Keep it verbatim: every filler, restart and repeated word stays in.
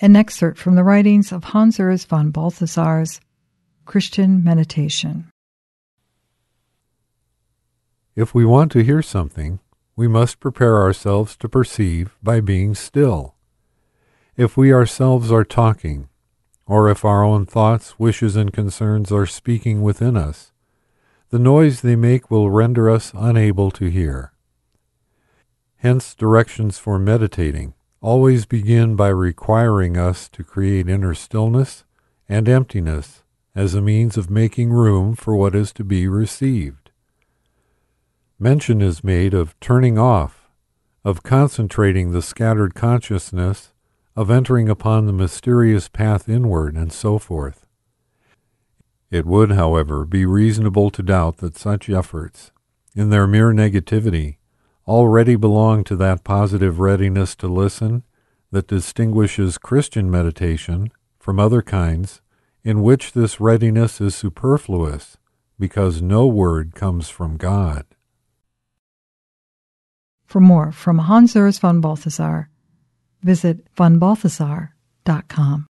An excerpt from the writings of Hans Urs von Balthasar's Christian Meditation. If we want to hear something, we must prepare ourselves to perceive by being still. If we ourselves are talking, or if our own thoughts, wishes, and concerns are speaking within us, the noise they make will render us unable to hear. Hence, directions for meditating always begin by requiring us to create inner stillness and emptiness as a means of making room for what is to be received. Mention is made of turning off, of concentrating the scattered consciousness, of entering upon the mysterious path inward, and so forth. It would, however, be reasonable to doubt that such efforts, in their mere negativity, already belong to that positive readiness to listen that distinguishes Christian meditation from other kinds, in which this readiness is superfluous, because no word comes from God. For more from Hans Urs von Balthasar, visit von balthasar dot com.